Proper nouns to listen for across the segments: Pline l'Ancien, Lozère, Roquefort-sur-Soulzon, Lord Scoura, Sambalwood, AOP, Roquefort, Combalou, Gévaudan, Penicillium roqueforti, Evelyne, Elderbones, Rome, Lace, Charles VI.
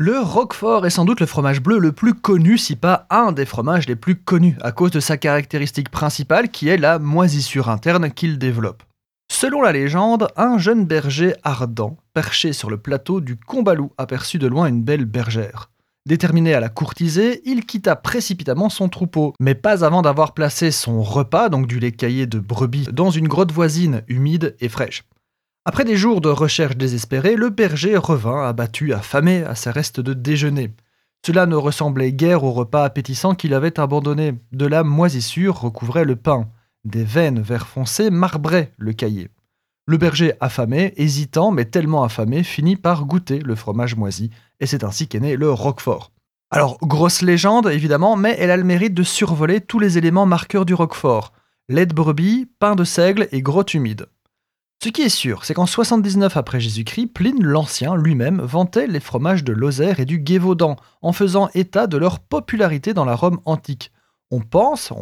Le Roquefort est sans doute le fromage bleu le plus connu, si pas un des fromages les plus connus, à cause de sa caractéristique principale qui est la moisissure interne qu'il développe. Selon la légende, un jeune berger ardent, perché sur le plateau du Combalou, aperçut de loin une belle bergère. Déterminé à la courtiser, il quitta précipitamment son troupeau, mais pas avant d'avoir placé son repas, donc du lait caillé de brebis, dans une grotte voisine, humide et fraîche. Après des jours de recherche désespérée, le berger revint, abattu, affamé, à ses restes de déjeuner. Cela ne ressemblait guère au repas appétissant qu'il avait abandonné. De la moisissure recouvrait le pain. Des veines vert foncé marbraient le caillé. Le berger affamé, hésitant mais tellement affamé, finit par goûter le fromage moisi. Et c'est ainsi qu'est né le Roquefort. Alors, grosse légende évidemment, mais elle a le mérite de survoler tous les éléments marqueurs du Roquefort. Lait de brebis, pain de seigle et grotte humide. Ce qui est sûr, c'est qu'en 79 après Jésus-Christ, Pline l'Ancien lui-même vantait les fromages de Lozère et du Gévaudan, en faisant état de leur popularité dans la Rome antique. On pense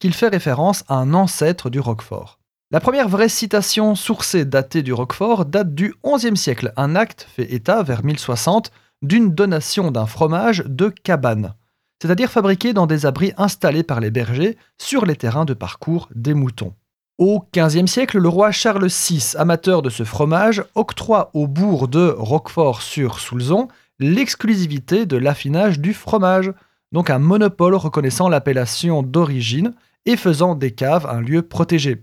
qu'il fait référence à un ancêtre du Roquefort. La première vraie citation sourcée datée du Roquefort date du XIe siècle. Un acte fait état, vers 1060, d'une donation d'un fromage de cabane, c'est-à-dire fabriqué dans des abris installés par les bergers sur les terrains de parcours des moutons. Au XVe siècle, le roi Charles VI, amateur de ce fromage, octroie au bourg de Roquefort-sur-Soulzon l'exclusivité de l'affinage du fromage, donc un monopole reconnaissant l'appellation d'origine et faisant des caves un lieu protégé.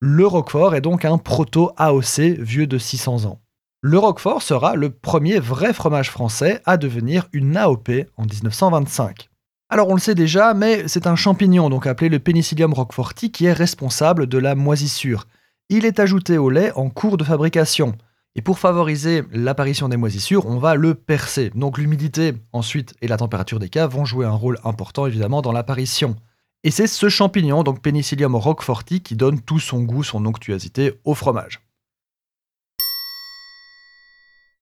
Le Roquefort est donc un proto-AOC vieux de 600 ans. Le Roquefort sera le premier vrai fromage français à devenir une AOP en 1925. Alors on le sait déjà, mais c'est un champignon, donc appelé le Penicillium roqueforti, qui est responsable de la moisissure. Il est ajouté au lait en cours de fabrication. Et pour favoriser l'apparition des moisissures, on va le percer. Donc l'humidité ensuite et la température des caves vont jouer un rôle important évidemment dans l'apparition. Et c'est ce champignon, donc Penicillium roqueforti, qui donne tout son goût, son onctuosité au fromage.